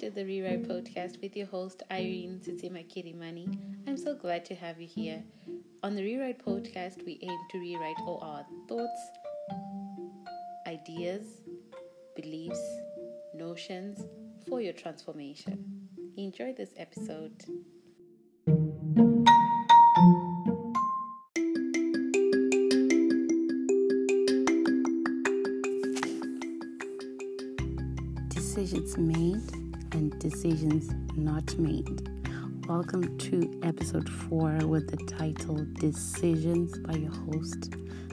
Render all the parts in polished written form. Welcome to the Rewrite Podcast with your host, Irene Tsutsima Kirimani. I'm so glad to have you here. On the Rewrite Podcast, we aim to rewrite all our thoughts, ideas, beliefs, notions for your transformation. Enjoy this episode. Decisions made and decisions not made. Welcome to episode 4 with the title Decisions by your host,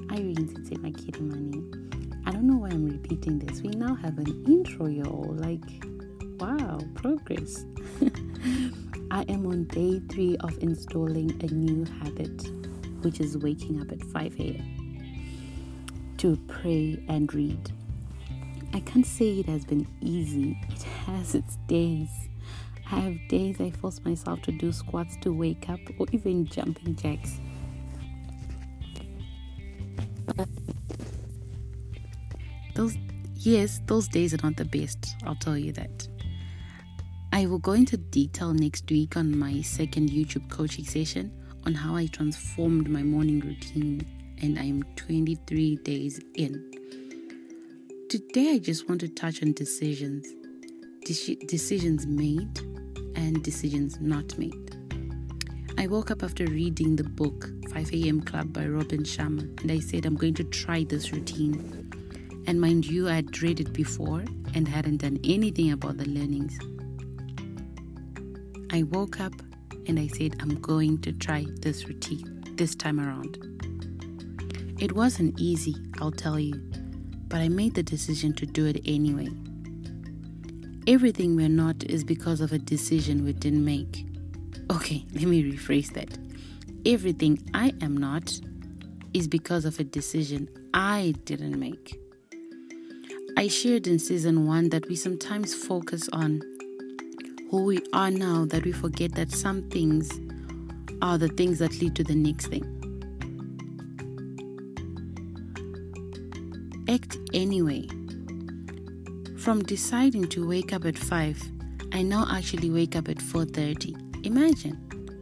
Irene Sincitse Kirimani. I don't know why I'm repeating this. We now have an intro, y'all. Wow, progress. I am on day 3 of installing a new habit, which is waking up at 5 a.m. to pray and read. I can't say it has been easy. It has its days. I have days I force myself to do squats to wake up or even jumping jacks. Those days are not the best, I'll tell you that. I will go into detail next week on my second YouTube coaching session on how I transformed my morning routine, and I am 23 days in. Today, I just want to touch on decisions. Decisions made and decisions not made. I woke up after reading the book 5 a.m. Club by Robin Sharma, and I said I'm going to try this routine. And mind you, I had read it before and hadn't done anything about the learnings. I woke up and I said I'm going to try this routine this time around. It wasn't easy, I'll tell you. But I made the decision to do it anyway. Everything we're not is because of a decision we didn't make. Okay, let me rephrase that. Everything I am not is because of a decision I didn't make. I shared in season 1 that we sometimes focus on who we are now, that we forget that some things are the things that lead to the next thing. Act anyway. From deciding to wake up at 5, I now actually wake up at 4:30. Imagine,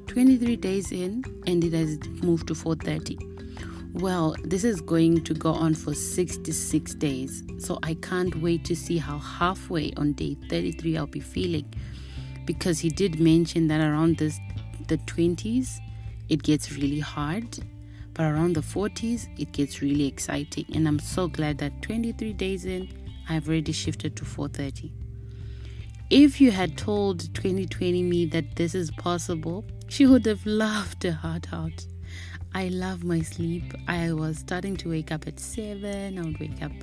23 days in and it has moved to 4:30. Well, this is going to go on for 66 days, so I can't wait to see how halfway on day 33 I'll be feeling, because he did mention that around the 20s, it gets really hard. But around the 40s, it gets really exciting. And I'm so glad that 23 days in, I've already shifted to 4:30. If you had told 2020 me that this is possible, she would have laughed her heart out. I love my sleep. I was starting to wake up at 7. I would wake up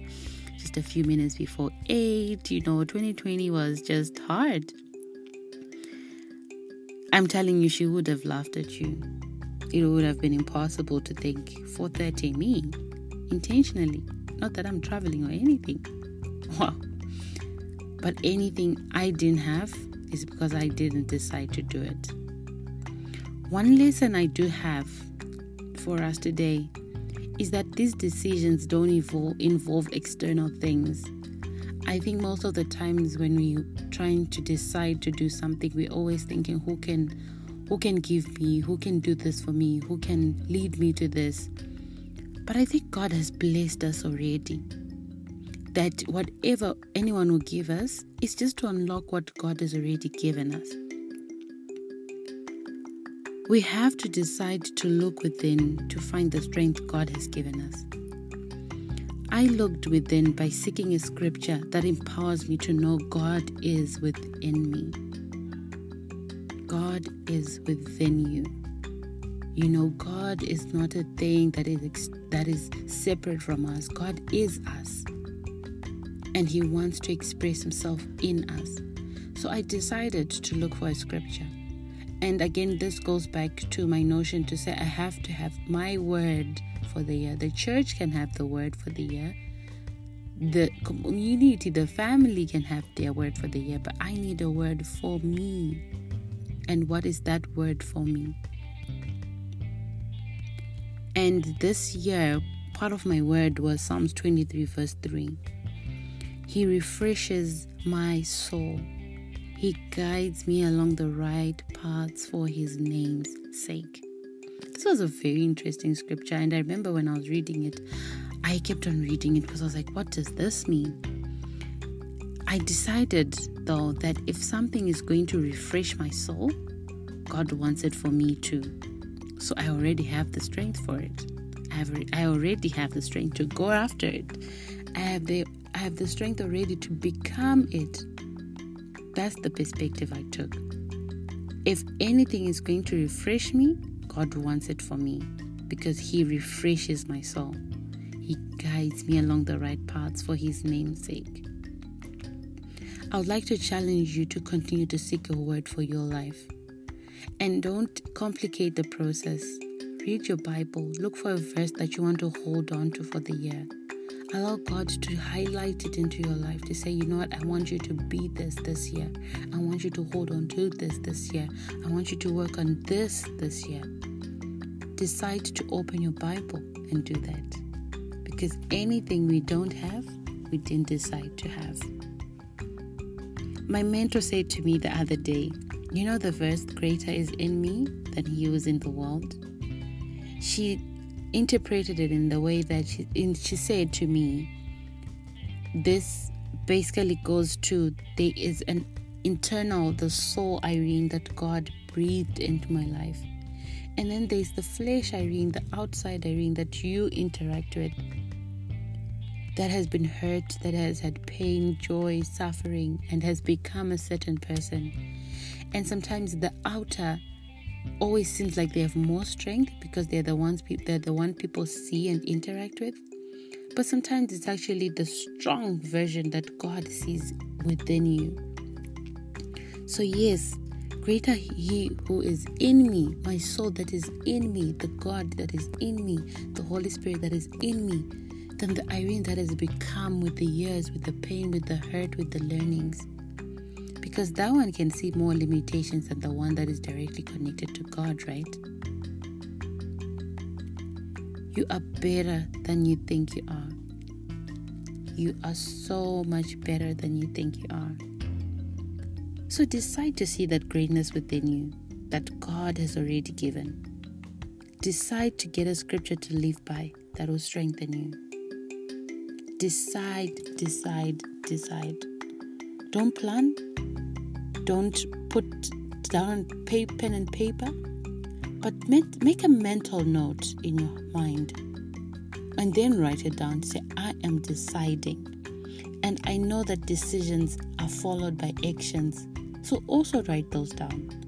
just a few minutes before 8. 2020 was just hard. I'm telling you, she would have laughed at you. It would have been impossible to think 4:30 me intentionally. Not that I'm traveling or anything. Wow. But anything I didn't have is because I didn't decide to do it. One lesson I do have for us today is that these decisions don't involve external things. I think most of the times when we're trying to decide to do something, we're always thinking who can give me? Who can do this for me? Who can lead me to this? But I think God has blessed us already. That whatever anyone will give us is just to unlock what God has already given us. We have to decide to look within to find the strength God has given us. I looked within by seeking a scripture that empowers me to know God is within me. God is within you. God is not a thing that is separate from us. God is us. And he wants to express himself in us. So I decided to look for a scripture. And again, this goes back to my notion to say I have to have my word for the year. The church can have the word for the year. The community, the family can have their word for the year. But I need a word for me. And what is that word for me? And this year, part of my word was Psalms 23 verse 3. He refreshes my soul. He guides me along the right paths for his name's sake. This was a very interesting scripture, and I remember when I was reading it, I kept on reading it because I was like, what does this mean? I decided, though, that if something is going to refresh my soul, God wants it for me too. So I already have the strength for it. I already have the strength to go after it. I have the strength already to become it. That's the perspective I took. If anything is going to refresh me, God wants it for me because he refreshes my soul. He guides me along the right paths for his name's sake. I would like to challenge you to continue to seek a word for your life. And don't complicate the process. Read your Bible. Look for a verse that you want to hold on to for the year. Allow God to highlight it into your life, to say, you know what, I want you to be this year. I want you to hold on to this year. I want you to work on this year. Decide to open your Bible and do that. Because anything we don't have, we didn't decide to have. My mentor said to me the other day, you know the verse, greater is in me than he who is in the world? She interpreted it in the way that she said to me, this basically goes to there is an internal, the soul Irene that God breathed into my life. And then there's the flesh Irene, the outside Irene that you interact with, that has been hurt, that has had pain, joy, suffering, and has become a certain person. And sometimes the outer always seems like they have more strength because they're the one people see and interact with. But sometimes it's actually the strong version that God sees within you. So yes, greater he who is in me, my soul that is in me, the God that is in me, the Holy Spirit that is in me, than the Irene that has become with the years, with the pain, with the hurt, with the learnings. Because that one can see more limitations than the one that is directly connected to God, right? You are better than you think you are. You are so much better than you think you are. So decide to see that greatness within you that God has already given. Decide to get a scripture to live by that will strengthen you. Decide. Don't plan. Don't put down pen and paper, but make a mental note in your mind and then write it down. Say, I am deciding. And I know that decisions are followed by actions. So also write those down.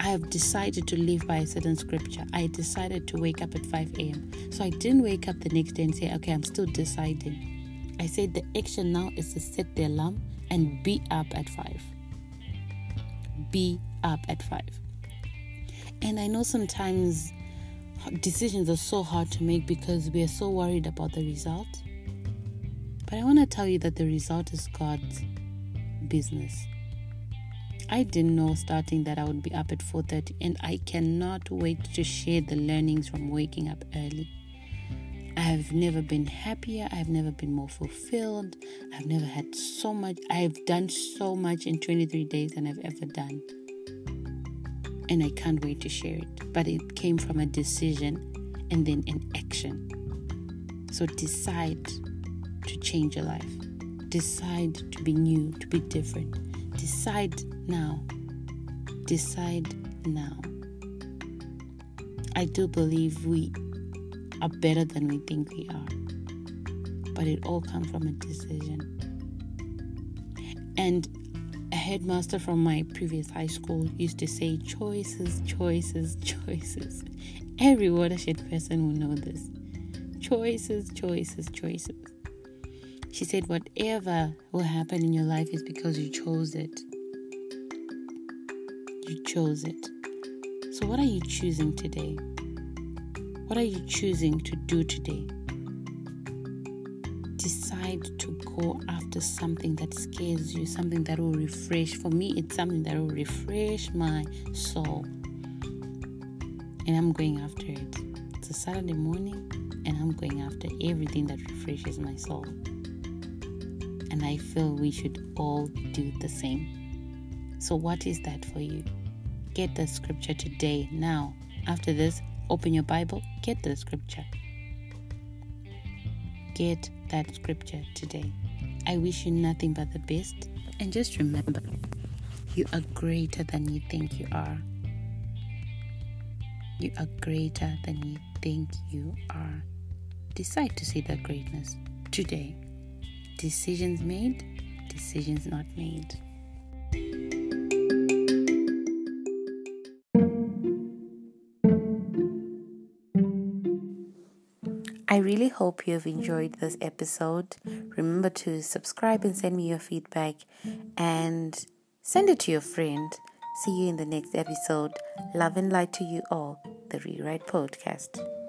I have decided to live by a certain scripture. I decided to wake up at 5 a.m. So I didn't wake up the next day and say, okay, I'm still deciding. I said the action now is to set the alarm and be up at 5. Be up at 5. And I know sometimes decisions are so hard to make because we are so worried about the result. But I want to tell you that the result is God's business. I didn't know starting that I would be up at 4:30, and I cannot wait to share the learnings from waking up early. I have never been happier. I have never been more fulfilled. I've never had so much. I have done so much in 23 days than I've ever done. And I can't wait to share it. But it came from a decision and then an action. So decide to change your life. Decide to be new, to be different. Decide now. I do believe we are better than we think we are. But it all comes from a decision. And a headmaster from my previous high school used to say, choices, choices, choices. Every watershed person will know this. Choices, choices, choices. She said, whatever will happen in your life is because you chose it. You chose it. So what are you choosing today? What are you choosing to do today? Decide to go after something that scares you, something that will refresh. For me, it's something that will refresh my soul. And I'm going after it. It's a Saturday morning, and I'm going after everything that refreshes my soul. And I feel we should all do the same. So what is that for you? Get the scripture today. Now, after this, open your Bible, get the scripture. Get that scripture today. I wish you nothing but the best. And just remember, you are greater than you think you are. You are greater than you think you are. Decide to see that greatness today. Decisions made, decisions not made. I really hope you have enjoyed this episode. Remember to subscribe and send me your feedback and send it to your friend. See you in the next episode. Love and light to you all. The Rewrite Podcast.